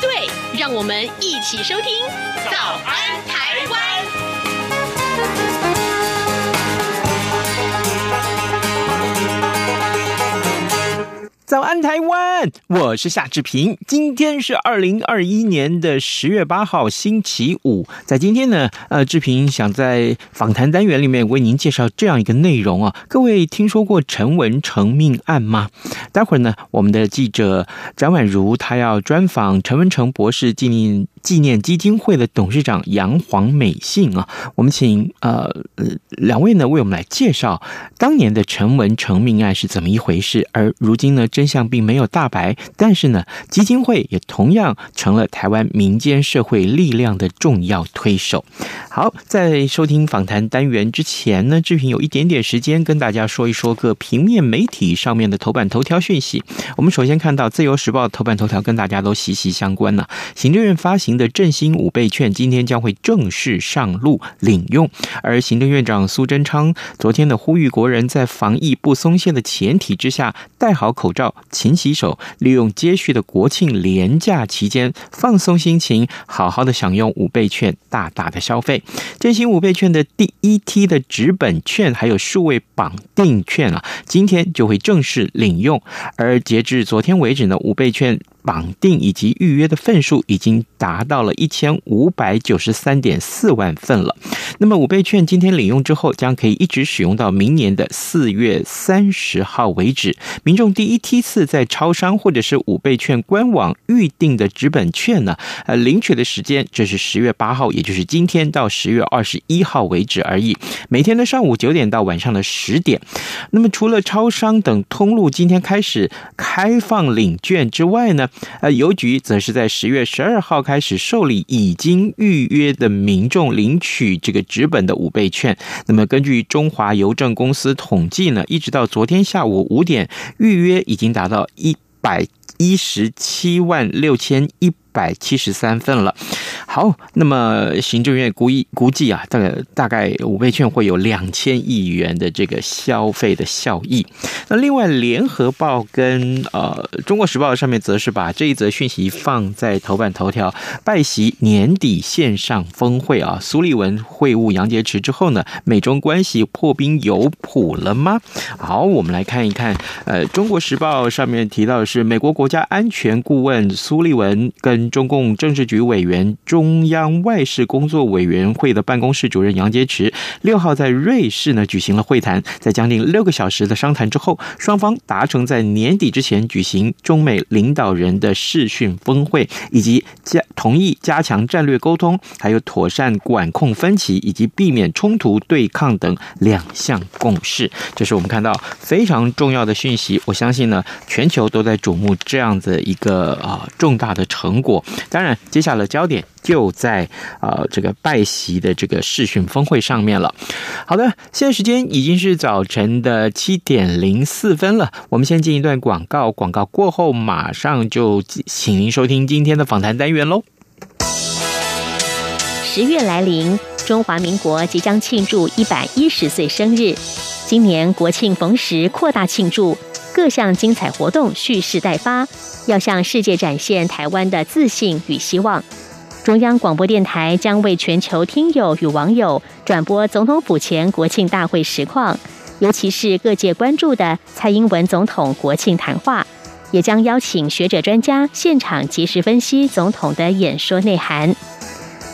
对，让我们一起收听《早安台湾》。早安台湾，我是夏志平。今天是2021年的10月8号，星期五。在今天呢，志平想在访谈单元里面为您介绍这样一个内容啊。各位听说过陈文成命案吗？待会儿呢，我们的记者展婉如她要专访陈文成博士纪念基金会的董事长杨黄美信啊。我们请两位呢为我们来介绍当年的陈文成命案是怎么一回事，而如今呢。真相并没有大白，但是呢，基金会也同样成了台湾民间社会力量的重要推手。好，在收听访谈单元之前呢，志平有一点点时间跟大家说一说各平面媒体上面的头版头条讯息。我们首先看到自由时报头版头条跟大家都息息相关了。行政院发行的振兴5倍券今天将会正式上路领用，而行政院长苏贞昌昨天的呼吁国人在防疫不松懈的前提之下，戴好口罩勤洗手，利用接续的国庆连假期间放松心情，好好的享用5倍券，大大的消费。振兴5倍券的第一梯的纸本券还有数位绑定券啊，今天就会正式领用。而截至昨天为止呢，5倍券绑定以及预约的份数已经达到了 1593.4 万份了。那么5倍券今天领用之后，将可以一直使用到明年的4月30号为止。民众第一梯次在超商或者是5倍券官网预定的纸本券呢，领取的时间这是10月8号，也就是今天到10月21号为止而已。每天的上午9点到晚上的10点。那么除了超商等通路今天开始开放领券之外呢，邮局则是在10月12号开始受理已经预约的民众领取这个纸本的5倍券。那么根据中华邮政公司统计呢，一直到昨天下午5点，预约已经达到1176173份了。好，那么行政院估计啊，大概5倍券会有2000亿元的这个消费的效益。那另外，联合报跟中国时报上面则是把这一则讯息放在头版头条。拜习年底线上峰会啊，苏立文会晤杨洁篪之后呢，美中关系破冰有谱了吗？好，我们来看一看。中国时报上面提到的是美国国家安全顾问苏立文跟中共政治局委员、中央外事工作委员会的办公室主任杨洁篪6号在瑞士呢举行了会谈，在将近6个小时的商谈之后，双方达成在年底之前举行中美领导人的视讯峰会，以及同意加强战略沟通，还有妥善管控分歧以及避免冲突对抗等2项共识。这是我们看到非常重要的讯息，我相信呢全球都在瞩目这样的一个重大的成果。当然接下来焦点就在这个拜习的这个视讯峰会上面了。好的，现在时间已经是早晨的7:04了，我们先进一段广告，广告过后马上就请您收听今天的访谈单元喽。10月来临，中华民国即将庆祝110岁生日。今年国庆逢时扩大庆祝，各项精彩活动蓄势待发，要向世界展现台湾的自信与希望。中央广播电台将为全球听友与网友转播总统府前国庆大会实况，尤其是各界关注的蔡英文总统国庆谈话，也将邀请学者专家现场及时分析总统的演说内涵。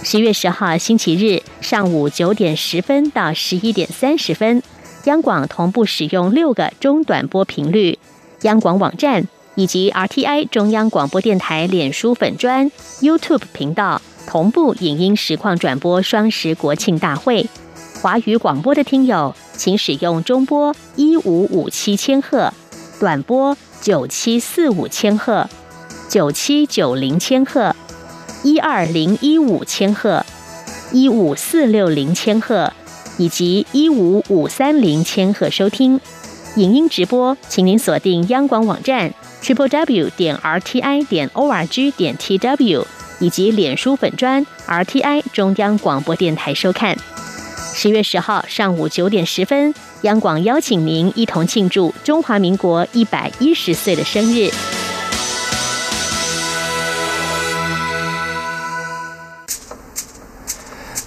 10月10号星期日上午9:10到11:30，央广同步使用6个中短波频率，央广网站以及 RTI 中央广播电台脸书粉专 YouTube 频道同步影音实况转播双10国庆大会。华语广播的听友请使用中波1557000赫、短波9745000赫、9790000赫、12015千赫、15460千赫以及15530千赫收听。影音直播，请您锁定央广网站 www.rti.org.tw 以及脸书粉专 RTI 中央广播电台收看。10月10号上午9点10分，央广邀请您一同庆祝中华民国110岁的生日。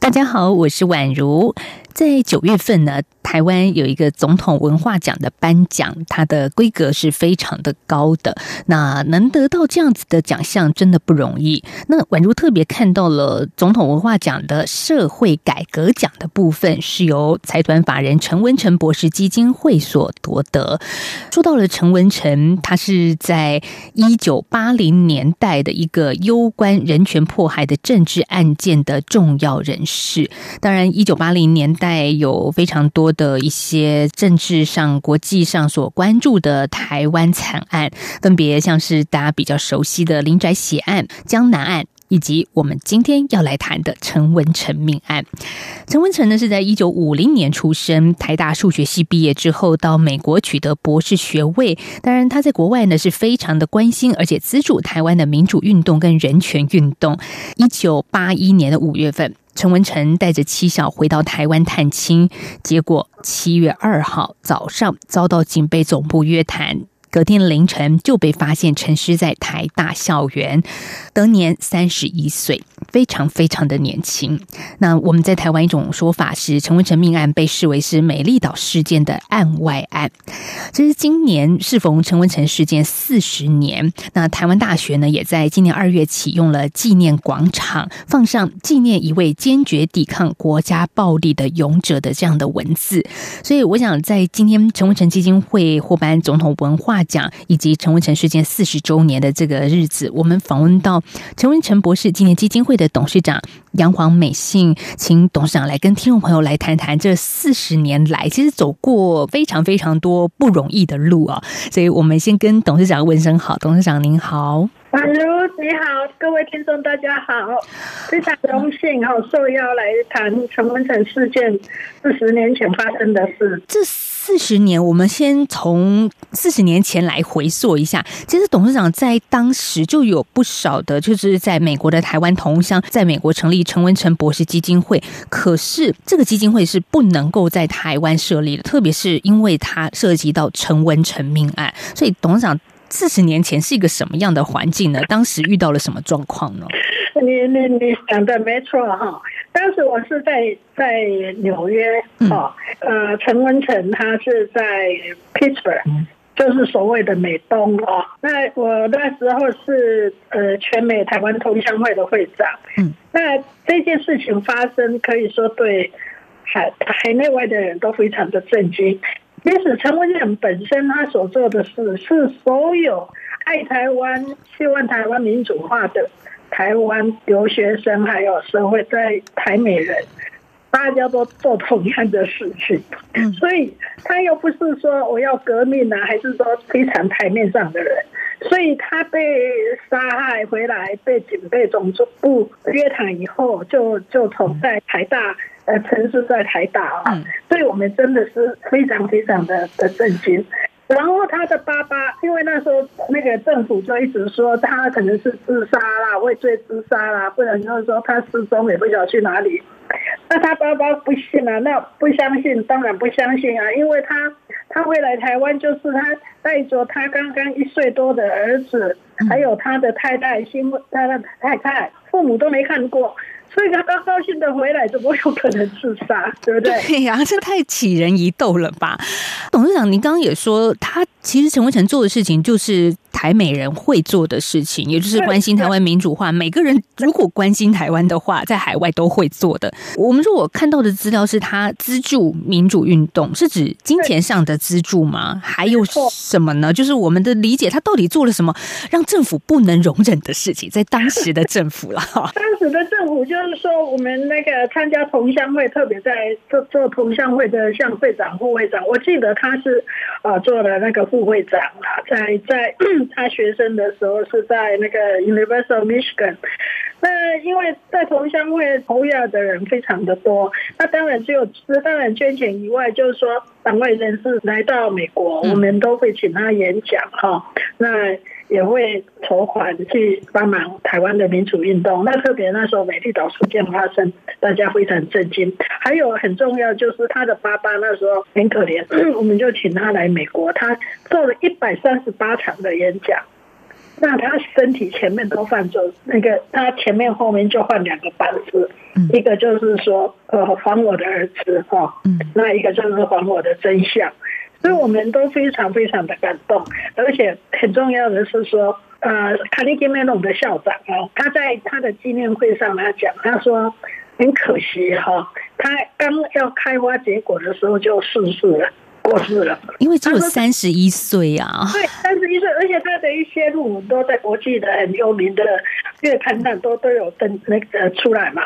大家好，我是宛如。在9月份呢，台湾有一个总统文化奖的颁奖，它的规格是非常的高的，那能得到这样子的奖项真的不容易。那宛如特别看到了总统文化奖的社会改革奖的部分，是由财团法人陈文成博士基金会所夺得。说到了陈文成，他是在1980年代的一个攸关人权迫害的政治案件的重要人士。当然1980年代有非常多的一些政治上国际上所关注的台湾惨案，分别像是大家比较熟悉的林宅血案、江南案，以及我们今天要来谈的陈文成命案。陈文成呢是在1950年出生，台大数学系毕业之后到美国取得博士学位。当然他在国外呢是非常的关心而且资助台湾的民主运动跟人权运动。1981年的5月份，陈文成带着妻小回到台湾探亲，结果7月2号早上遭到警备总部约谈，隔天凌晨就被发现沉尸在台大校园，当年31岁，非常非常的年轻。那我们在台湾一种说法是，陈文成命案被视为是美丽岛事件的案外案。其实今年适逢陈文成事件40年，那台湾大学呢也在今年2月启用了纪念广场，放上纪念一位坚决抵抗国家暴力的勇者的这样的文字。所以我想在今天陈文成基金会获颁总统文化奖以及陈文成事件40周年的这个日子，我们访问到陈文成博士纪念基金会的董事长杨黄美杏，请董事长来跟听众朋友来谈谈这40年来其实走过非常非常多不容易的路啊。所以我们先跟董事长问声好。董事长您好。宛如你好，各位听众大家好，非常荣幸受邀来谈陈文成事件40年前发生的事。这40年，我们先从40年前来回溯一下。其实董事长在当时就有不少的，就是在美国的台湾同乡，在美国成立陈文成博士基金会。可是这个基金会是不能够在台湾设立的，特别是因为它涉及到陈文成命案，所以董事长。40年前是一个什么样的环境呢？当时遇到了什么状况呢？你讲的没错哈。当时我是在纽约哈，陈文成他是在 Pittsburgh，就是所谓的美东哦。那我那时候是全美台湾同乡会的会长。那这件事情发生，可以说对海内外的人都非常的震惊。其实陈文成本身他所做的事，是所有爱台湾、希望台湾民主化的台湾留学生还有社会在台美人，大家都做同样的事情。所以他又不是说我要革命啊，还是说非常台面上的人。所以他被杀害回来，被警备总部约谈以后，就从在台大陈是在台大啊，所以我们真的是非常非常的震惊。然后他的爸爸，因为那时候那个政府就一直说他可能是自杀啦，畏罪自杀啦，不然就是说他失踪也不晓得去哪里。那他爸爸不信啊，那不相信，当然不相信啊，因为他未来台湾就是他带着他刚刚1岁多的儿子，还有他的太太，父母都没看过。所以他高高兴的回来，怎么有可能自杀？对不对？对呀，这太杞人疑窦了吧！董事长，您刚刚也说，他其实陈文成做的事情就是台美人会做的事情，也就是关心台湾民主化，每个人如果关心台湾的话，在海外都会做的。我们说我看到的资料是他资助民主运动，是指金钱上的资助吗？还有什么呢？就是我们的理解，他到底做了什么让政府不能容忍的事情，在当时的政府啦。当时的政府就是说，我们那个参加同乡会，特别在做同乡会的像会长、副会长，我记得他是做了那个副会长啦，在他学生的时候是在那个 University of Michigan。 那因为在同乡会投票的人非常的多，那当然捐钱以外，就是说党外人士来到美国，我们都会请他演讲那也会筹款去帮忙台湾的民主运动。那特别那时候美丽岛事件发生，大家非常震惊。还有很重要就是他的爸爸那时候很可怜，我们就请他来美国，他做了138场的演讲。那他身体前面都犯着那个，他前面后面就换两个板子，一个就是说还我的儿子那一个就是还我的真相。所以我们都非常非常的感动，而且很重要的是说，卡内基梅隆的校长他在他的纪念会上他讲，他说很可惜他刚要开花结果的时候就逝世了，过世了，因为只有31岁啊。对，31岁，而且他的一些论文都在国际的很有名的月刊上都有登那个出来嘛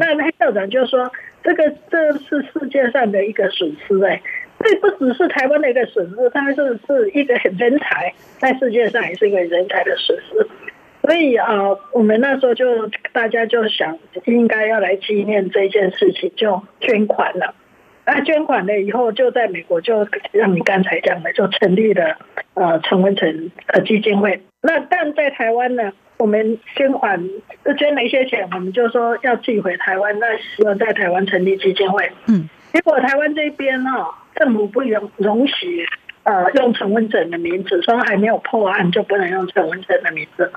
那他校长就说，这是世界上的一个损失这不只是台湾的一个损失，它是一个人才，在世界上也是一个人才的损失。所以我们那时候就大家就想应该要来纪念这件事情，就捐款了。捐款了以后，就在美国就像你刚才讲的，就成立了陈文成基金会。那但在台湾呢，我们捐了一些钱，我们就说要寄回台湾，那希望在台湾成立基金会。结果台湾这边政府不容许用陈文成的名字，说还没有破案就不能用陈文成的名字。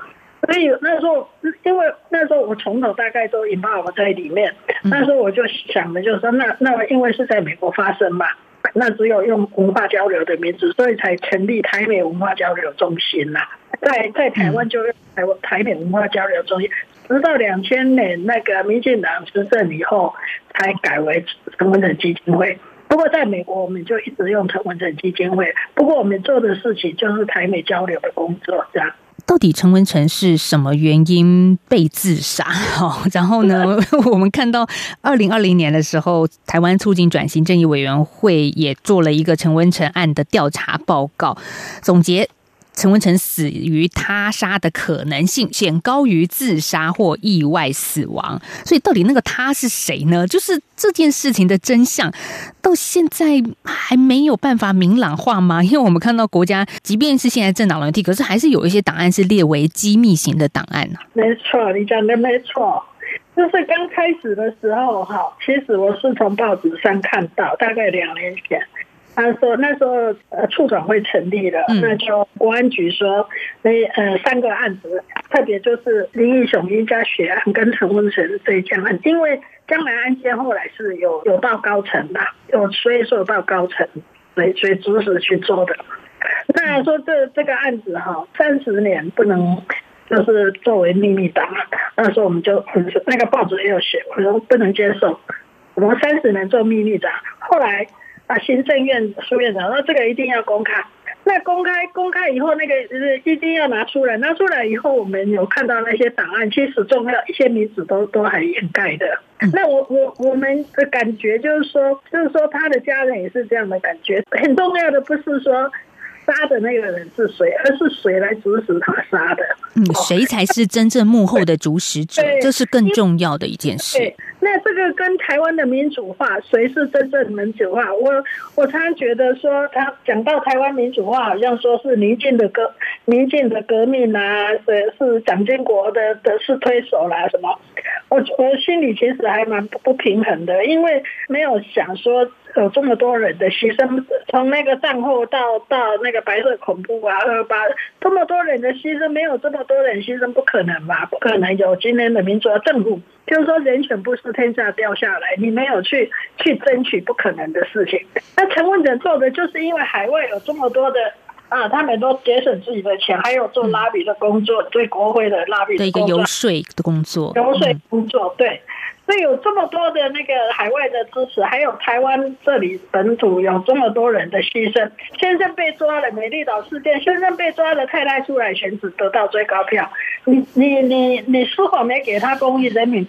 所以那时候，因为那时候我从头大概都involve在里面，那时候我就想的就是说，那因为是在美国发生嘛，那只有用文化交流的名字，所以才成立台美文化交流中心啦。在台湾就用台美文化交流中心，直到2000年那个民进党执政以后，才改为陈文成基金会。不过在美国我们就一直用陈文成基金会，不过我们做的事情就是台美交流的工作这样。到底陈文成是什么原因被自杀？然后呢，我们看到2020年的时候，台湾促进转型正义委员会也做了一个陈文成案的调查报告，总结陈文成死于他杀的可能性显高于自杀或意外死亡。所以到底那个他是谁呢？就是这件事情的真相到现在还没有办法明朗化吗？因为我们看到国家即便是现在政党轮替，可是还是有一些档案是列为机密型的档案没错，你讲的没错。就是刚开始的时候其实我是从报纸上看到，大概2年前他说那时候促转会成立了，那就国安局说3个案子，特别就是林义雄一家血案跟陈文成这一件案，因为江南案件后来是有到高层啦，所以说到高层，所以指使去做的。那说这个案子30年不能就是作为秘密档案，那时候我们就那个报纸也有写，我说不能接受，我们30年做秘密档案。后来行政院苏院长，那这个一定要公开。那公开以后，那个一定要拿出来。拿出来以后，我们有看到那些档案，其实重要一些名字都还掩盖的。那我们的感觉就是说他的家人也是这样的感觉。很重要的不是说杀的那个人是谁，而是谁来指使他杀的。谁才是真正幕后的主使者，这是更重要的一件事。那这个跟台湾的民主化，谁是真正民主化？我常常觉得说，他讲到台湾民主化，好像说是民进的革命啊，是蒋经国的是推手啦什么。我心里其实还蛮不平衡的，因为没有想说有这么多人的牺牲，从那个战后到那个白色恐怖啊，228，这么多人的牺牲，没有这么多人牺牲，不可能吧？不可能有今天的民主政府。就是说人权不是天下掉下来，你没有去争取，不可能的事情。那陈文成做的就是因为海外有这么多的他们都节省自己的钱，还有做拉比的工作，对国会的拉比的工作，对一个游说的工作，对。所以有这么多的那个海外的支持，还有台湾这里本土有这么多人的牺牲。先生被抓了，美丽岛事件，先生被抓了，太太出来选举得到最高票，你是否没给他公义，人民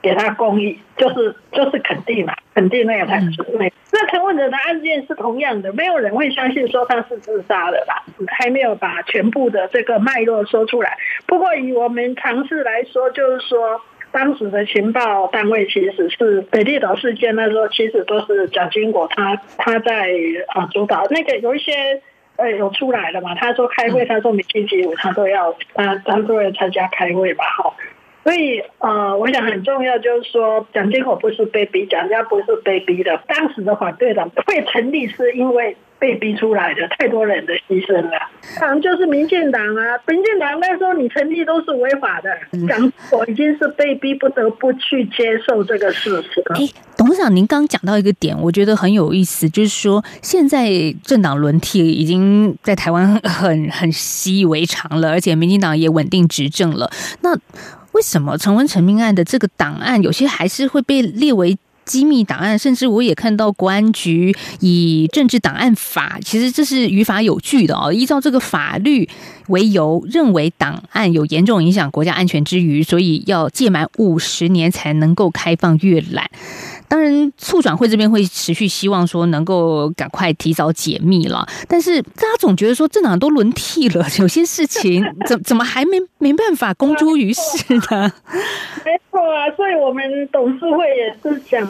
给他公益，就是肯定嘛，肯定那个才是那个。那陈文哲的案件是同样的，没有人会相信说他是自杀的啦，还没有把全部的这个脉络说出来。不过以我们常识来说，就是说当时的情报单位其实是北地岛事件那时候，其实都是蒋经国他在主导那个有一些。有出来了嘛？他说开会，他说每星期五他都要参加开会嘛，好。所以我想很重要就是说，蒋经国不是被逼，蒋家不是被逼的。当时的反对党会成立，是因为被逼出来的，太多人的牺牲了。党就是民进党啊，民进党那时候你成立都是违法的。蒋经国已经是被逼不得不去接受这个事实了。董事长，您刚讲到一个点，我觉得很有意思，就是说现在政党轮替已经在台湾很习以为常了，而且民进党也稳定执政了。那为什么陈文成命案的这个档案有些还是会被列为机密档案？甚至我也看到国安局以政治档案法，其实这是于法有据的依照这个法律为由，认为档案有严重影响国家安全之余，所以要届满50年才能够开放阅览。当然促转会这边会持续希望说能够赶快提早解密了，但是大家总觉得说政党都轮替了，有些事情怎么还没办法公诸于世呢？没错啊，所以我们董事会也是讲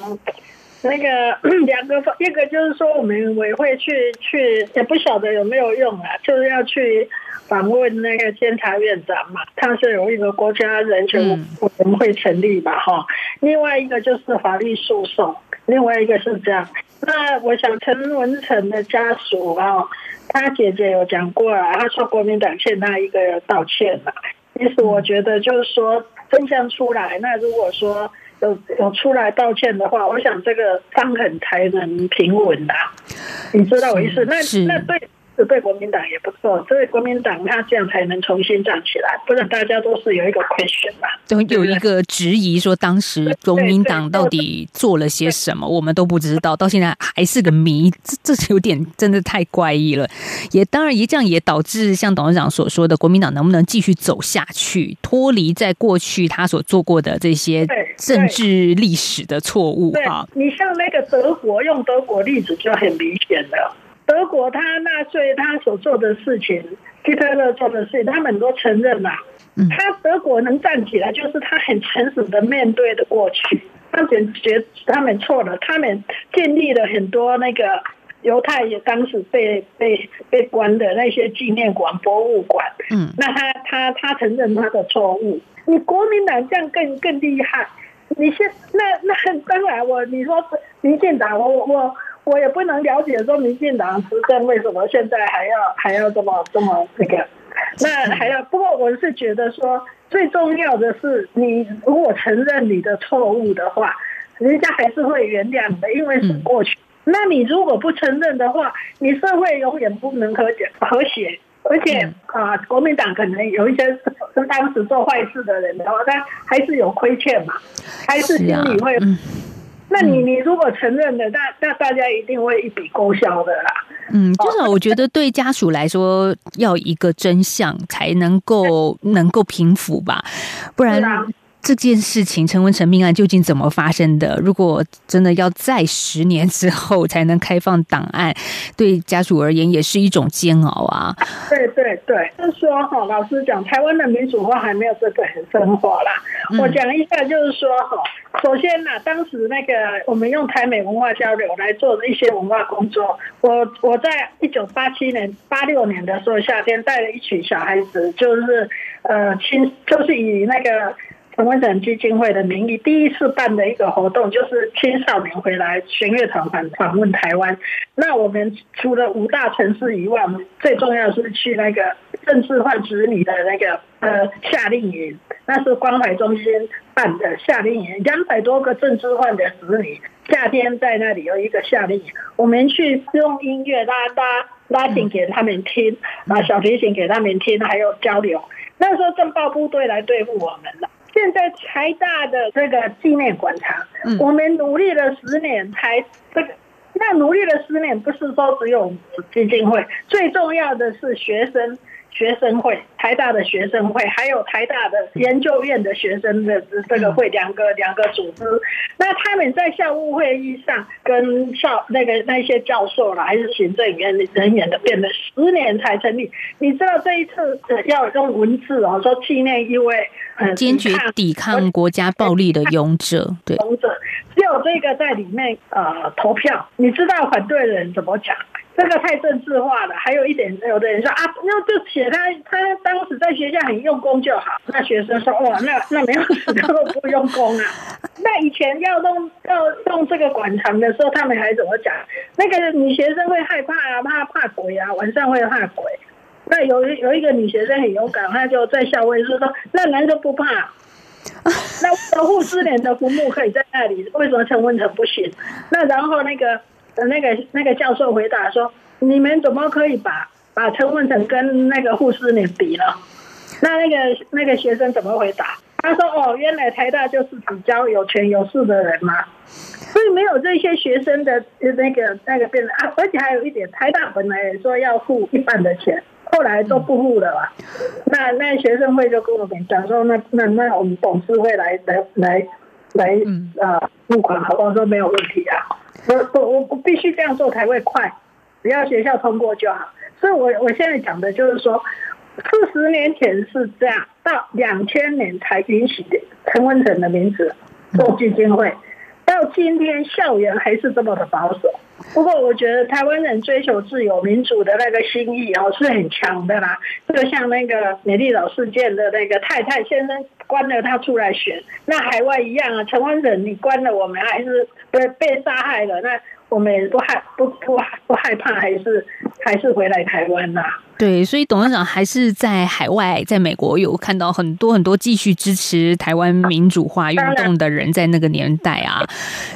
那个两个，一个就是说我们委会去也不晓得有没有用啊，就是要去访问那个监察院长嘛，他是有一个国家人权委员会成立嘛，哈。另外一个就是法律诉讼，另外一个是这样。那我想陈文成的家属啊，他姐姐有讲过啊，他说国民党欠他一个道歉嘛。其实我觉得就是说真相出来，那如果说有出来道歉的话，我想这个伤痕才能平稳啊。你知道我意思？那对国民党也不错，对国民党他这样才能重新站起来，不然大家都是有一个 question 嘛，都有一个质疑说当时国民党到底做了些什么，我们都不知道，到现在还是个谜，这有点真的太怪异了。也当然也这样也导致像董事长所说的，国民党能不能继续走下去，脱离在过去他所做过的这些政治历史的错误啊。你像那个德国，用德国例子就很明显了。德国他纳粹他所做的事情，希特勒做的事情，他们都承认嘛。他德国能站起来，就是他很诚实的面对的过去。他觉得他们错了，他们建立了很多那个犹太也当时被关的那些纪念馆、博物馆。那他承认他的错误。你国民党这样更厉害。你现那当然你说民进党，我也不能了解说民进党执政为什么现在还要这么那个，那还要。不过我是觉得说最重要的是，你如果承认你的错误的话，人家还是会原谅的，因为是过去。那你如果不承认的话，你社会永远不能和谐。而且国民党可能有一些是当时做坏事的人的话，他还是有亏欠嘛，还是心里会。那你如果承认了，那大家一定会一笔勾销的啦。至少我觉得对家属来说，要一个真相才能够平复吧，不然这件事情陈文成命案究竟怎么发生的？如果真的要在10年之后才能开放档案，对家属而言也是一种煎熬啊。对，就是说老实讲，台湾的民主化还没有这个很深化啦。我讲一下，就是说首先呢，当时那个我们用台美文化交流来做的一些文化工作，我在1986年的时候夏天带了一群小孩子，就是以那个陈文成基金会的名义，第一次办的一个活动就是青少年回来弦乐团访问台湾。那我们除了5大城市以外，我们最重要是去那个郑智焕子女的那个夏令营，那是关怀中心办的夏令营，200多个郑智焕的子女夏天在那里有一个夏令营，我们去用音乐拉拉丁给他们听啊，小提琴给他们听，还有交流。那时候政报部队来对付我们了。现在台大的这个纪念广场，我们努力了10年才这个。那努力了10年，不是说只有基金会，最重要的是学生会，台大的学生会，还有台大的研究院的学生的这个会，两个组织。那他们在校务会议上跟那些教授啦，还是行政院人员的辩论，10年才成立。你知道这一次要用文字哦，说纪念一位坚决抵抗国家暴力的勇者，对。只有这个在里面投票，你知道反对人怎么讲？这个太政治化了。还有一点，有的人说啊，那就写他当时在学校很用功就好。那学生说哇，那没有时候不用功啊。那以前要弄这个广场的时候，他们还怎么讲？那个女学生会害怕啊，怕鬼啊，晚上会怕鬼。那有一个女学生很勇敢，她就在校卫说，那男生不怕。那守护之莲的坟墓可以在那里，为什么陈文成不行？那然后那个教授回答说：“你们怎么可以把陈文成跟那个护士你比呢？”那个学生怎么回答？他说：“哦，原来台大就是比较有权有势的人嘛。”所以没有这些学生的那个辩论啊，而且还有一点，台大本来也说要付一半的钱。后来都不付了吧？那学生会就跟我们讲说，那我们董事会来付款，好不好？说没有问题啊，我必须这样做才会快，只要学校通过就好。所以我现在讲的就是说，40年前是这样，到2000年才允许陈文成的名字做基金会，到今天校园还是这么的保守。不过我觉得台湾人追求自由民主的那个心意哦是很强的啦，就像那个美丽岛事件的那个太太先生关了他出来选，那海外一样啊，陈文成你关了我们还是被杀害了，那我们也不害怕，还是回来台湾啦、啊。对，所以董事长还是在海外，在美国有看到很多很多继续支持台湾民主化运动的人，在那个年代啊，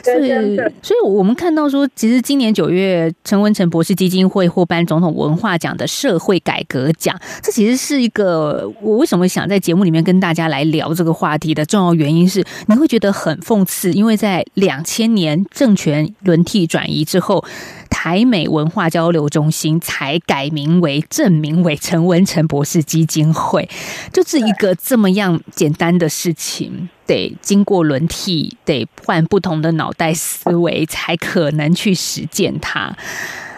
所以我们看到说，其实今年9月，陈文成博士基金会获颁总统文化奖的社会改革奖，这其实是一个我为什么想在节目里面跟大家来聊这个话题的重要原因是，你会觉得很讽刺，因为在2000年政权轮替转移之后，台美文化交流中心才改名为陈文成博士基金会，就是一个这么样简单的事情，得经过轮替，得换不同的脑袋思维，才可能去实践它。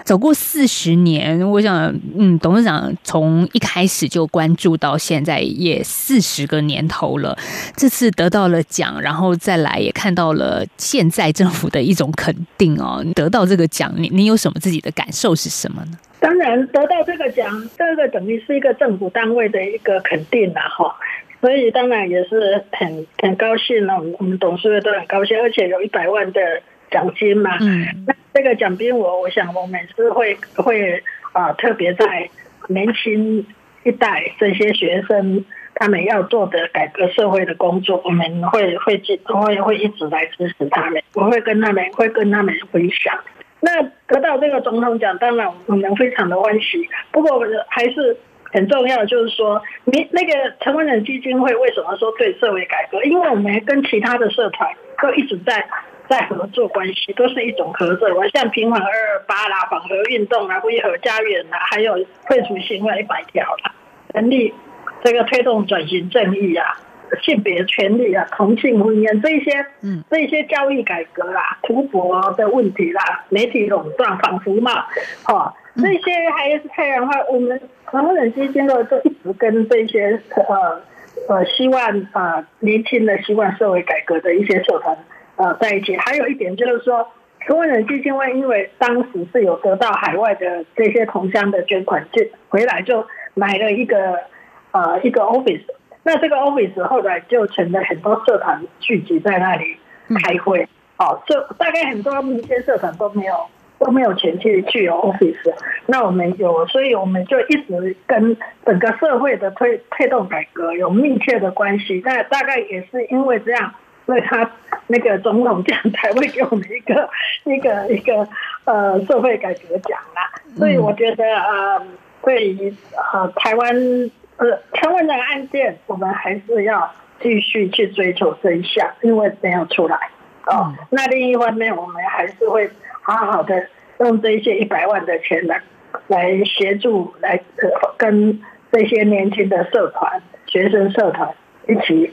走过40年，我想，董事长从一开始就关注到现在，也40个年头了。这次得到了奖，然后再来也看到了现在政府的一种肯定哦。得到这个奖，你有什么自己的感受是什么呢？当然，得到这个奖，这个等于是一个政府单位的一个肯定啦，哈。所以当然也是很高兴了，我们董事会都很高兴，而且有100万的奖金嘛。那这个奖金我想我们是会特别在年轻一代这些学生他们要做的改革社会的工作，我们会一直来支持他们，我会跟他们分享。那得到这个总统奖，当然我们非常的欢喜。不过还是很重要，就是说，你那个陈文成基金会为什么说对社会改革？因为我们跟其他的社团都一直在合作关系，都是一种合作。像平反228啦、反核运动啦、归合家园啦，还有废除刑法100条啦，成立这个推动转型正义啊、性别权利啊、同性婚姻这些教育改革啦、图博的问题啦、媒体垄断、反服贸，这些还是太阳花，我们陈文成基金会都一直跟这些希望年轻的希望社会改革的一些社团在一起。还有一点就是说，陈文成基金会因为当时是有得到海外的这些同乡的捐款，就回来就买了一个 office， 那这个 office 后来就成了很多社团聚集在那里开会，就大概很多民间社团都没有钱去有 office， 那我们有，所以我们就一直跟整个社会的推动改革有密切的关系。那大概也是因为这样，所以他那个总统这样才会给我们一个社会改革奖啦。所以我觉得对于台湾的案件，我们还是要继续去追求真相，因为没有出来哦。那另一方面，我们还是会好好的用这些100万的钱来协助，来跟这些年轻的社团、学生社团一起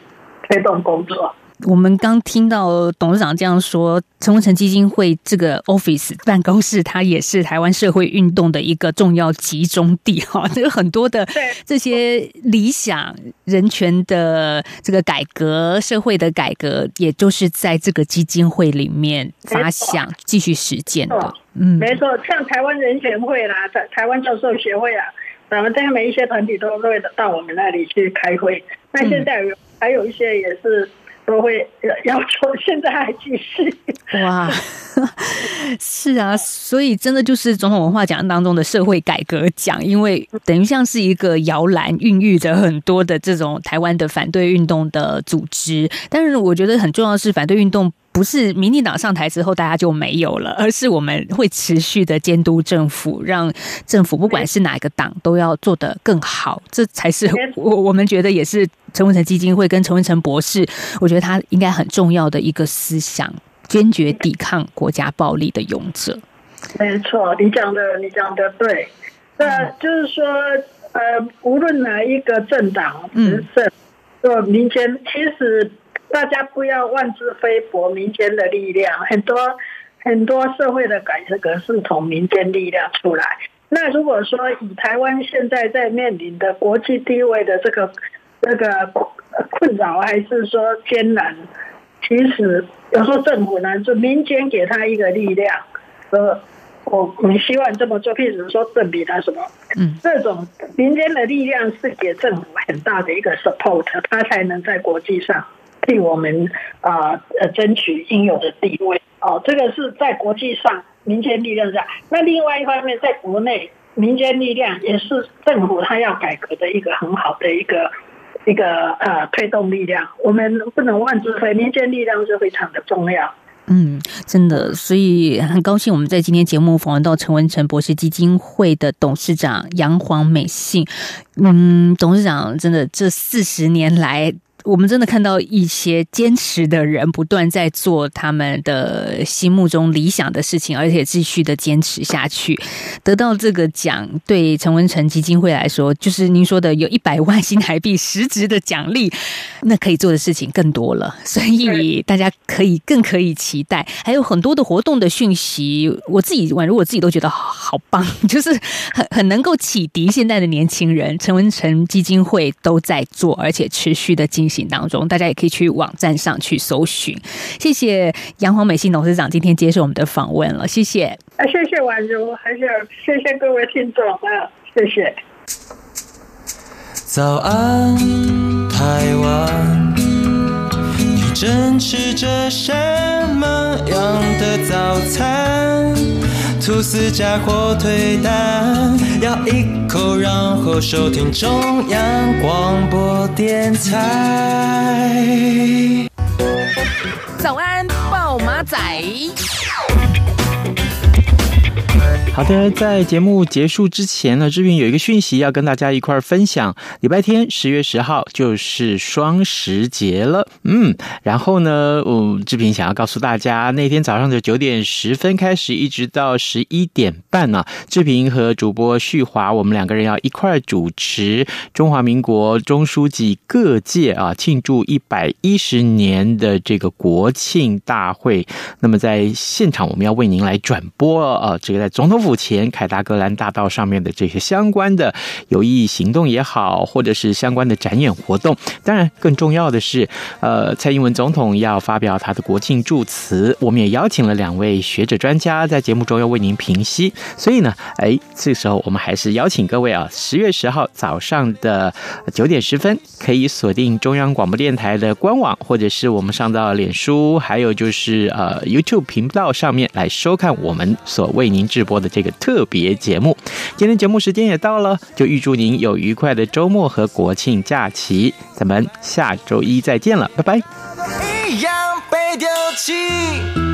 推动工作。我们刚听到董事长这样说，陈文成基金会这个 office 办公室，它也是台湾社会运动的一个重要集中地哈。这个很多的这些理想、人权的这个改革、社会的改革，也就是在这个基金会里面发想、继续实践的。嗯，没错，像台湾人权会啦、台湾教授协会啊，然后他们一些团体都会到我们那里去开会。那现在还有一些也是。都会要求现在还继续哇，是啊，所以真的就是总统文化奖当中的社会改革奖，因为等于像是一个摇篮，孕育着很多的这种台湾的反对运动的组织。但是我觉得很重要的是，反对运动不是民进党上台之后大家就没有了，而是我们会持续的监督政府，让政府不管是哪个党都要做得更好，这才是我们觉得也是陈文成基金会跟陈文成博士，我觉得他应该很重要的一个思想，坚决抵抗国家暴力的勇者。没错，你讲的对。就是说无论哪一个政党执政做民间，其实大家不要妄自菲薄民间的力量，很多社会的改革是从民间力量出来。那如果说以台湾现在在面临的国际地位的这个困扰，还是说艰难，其实有时候政府呢，就民间给他一个力量，我们希望这么做，譬如说政比他什么，这种民间的力量是给政府很大的一个 support， 他才能在国际上。替我们争取应有的地位哦，这个是在国际上民间力量上。那另外一方面，在国内民间力量也是政府它要改革的一个很好的一个推动力量。我们不能妄自菲薄，民间力量是非常的重要。嗯，真的，所以很高兴我们在今天节目访问到陈文成博士基金会的董事长杨黄美杏。嗯，董事长真的这40年来。我们真的看到一些坚持的人不断在做他们的心目中理想的事情，而且继续的坚持下去，得到这个奖对陈文成基金会来说，就是您说的有100万新台币实质的奖励，那可以做的事情更多了，所以大家更可以期待。还有很多的活动的讯息，我自己宛如我自己都觉得好棒，就是很能够启迪现在的年轻人，陈文成基金会都在做，而且持续的进行当中，大家也可以去网站上去搜寻。谢谢杨黄美杏董事长今天接受我们的访问了，谢谢。谢谢婉如，还有谢谢各位听众啊，谢谢。早安，台湾，你正吃着什么样的早餐？吐司加火腿蛋，咬一口，然后收听中央广播电台。早安，暴马仔。好的，在节目结束之前呢，志云有一个讯息要跟大家一块分享。礼拜天10月10号就是双十节了，然后呢，志平想要告诉大家，那天早上的9点10分开始，一直到11点半啊，志平和主播旭华，我们两个人要一块主持中华民国中书记各界啊庆祝110年的这个国庆大会。那么在现场，我们要为您来转播啊，这个在总统府前凯达格兰大道上面的这些相关的有意义行动也好，或者是相关的展演活动。当然更重要的是蔡英文总统要发表他的国庆祝词，我们也邀请了2位学者专家在节目中要为您评析。所以呢这时候我们还是邀请各位啊 ,10 月10号早上的9点10分可以锁定中央广播电台的官网，或者是我们上到脸书，还有就是YouTube 频道上面来收看我们所为您直播的这个特别节目。今天节目时间也到了，就预祝您有愉快的周末和国庆假期，咱们下周一再见了，拜拜。一样被掉漆。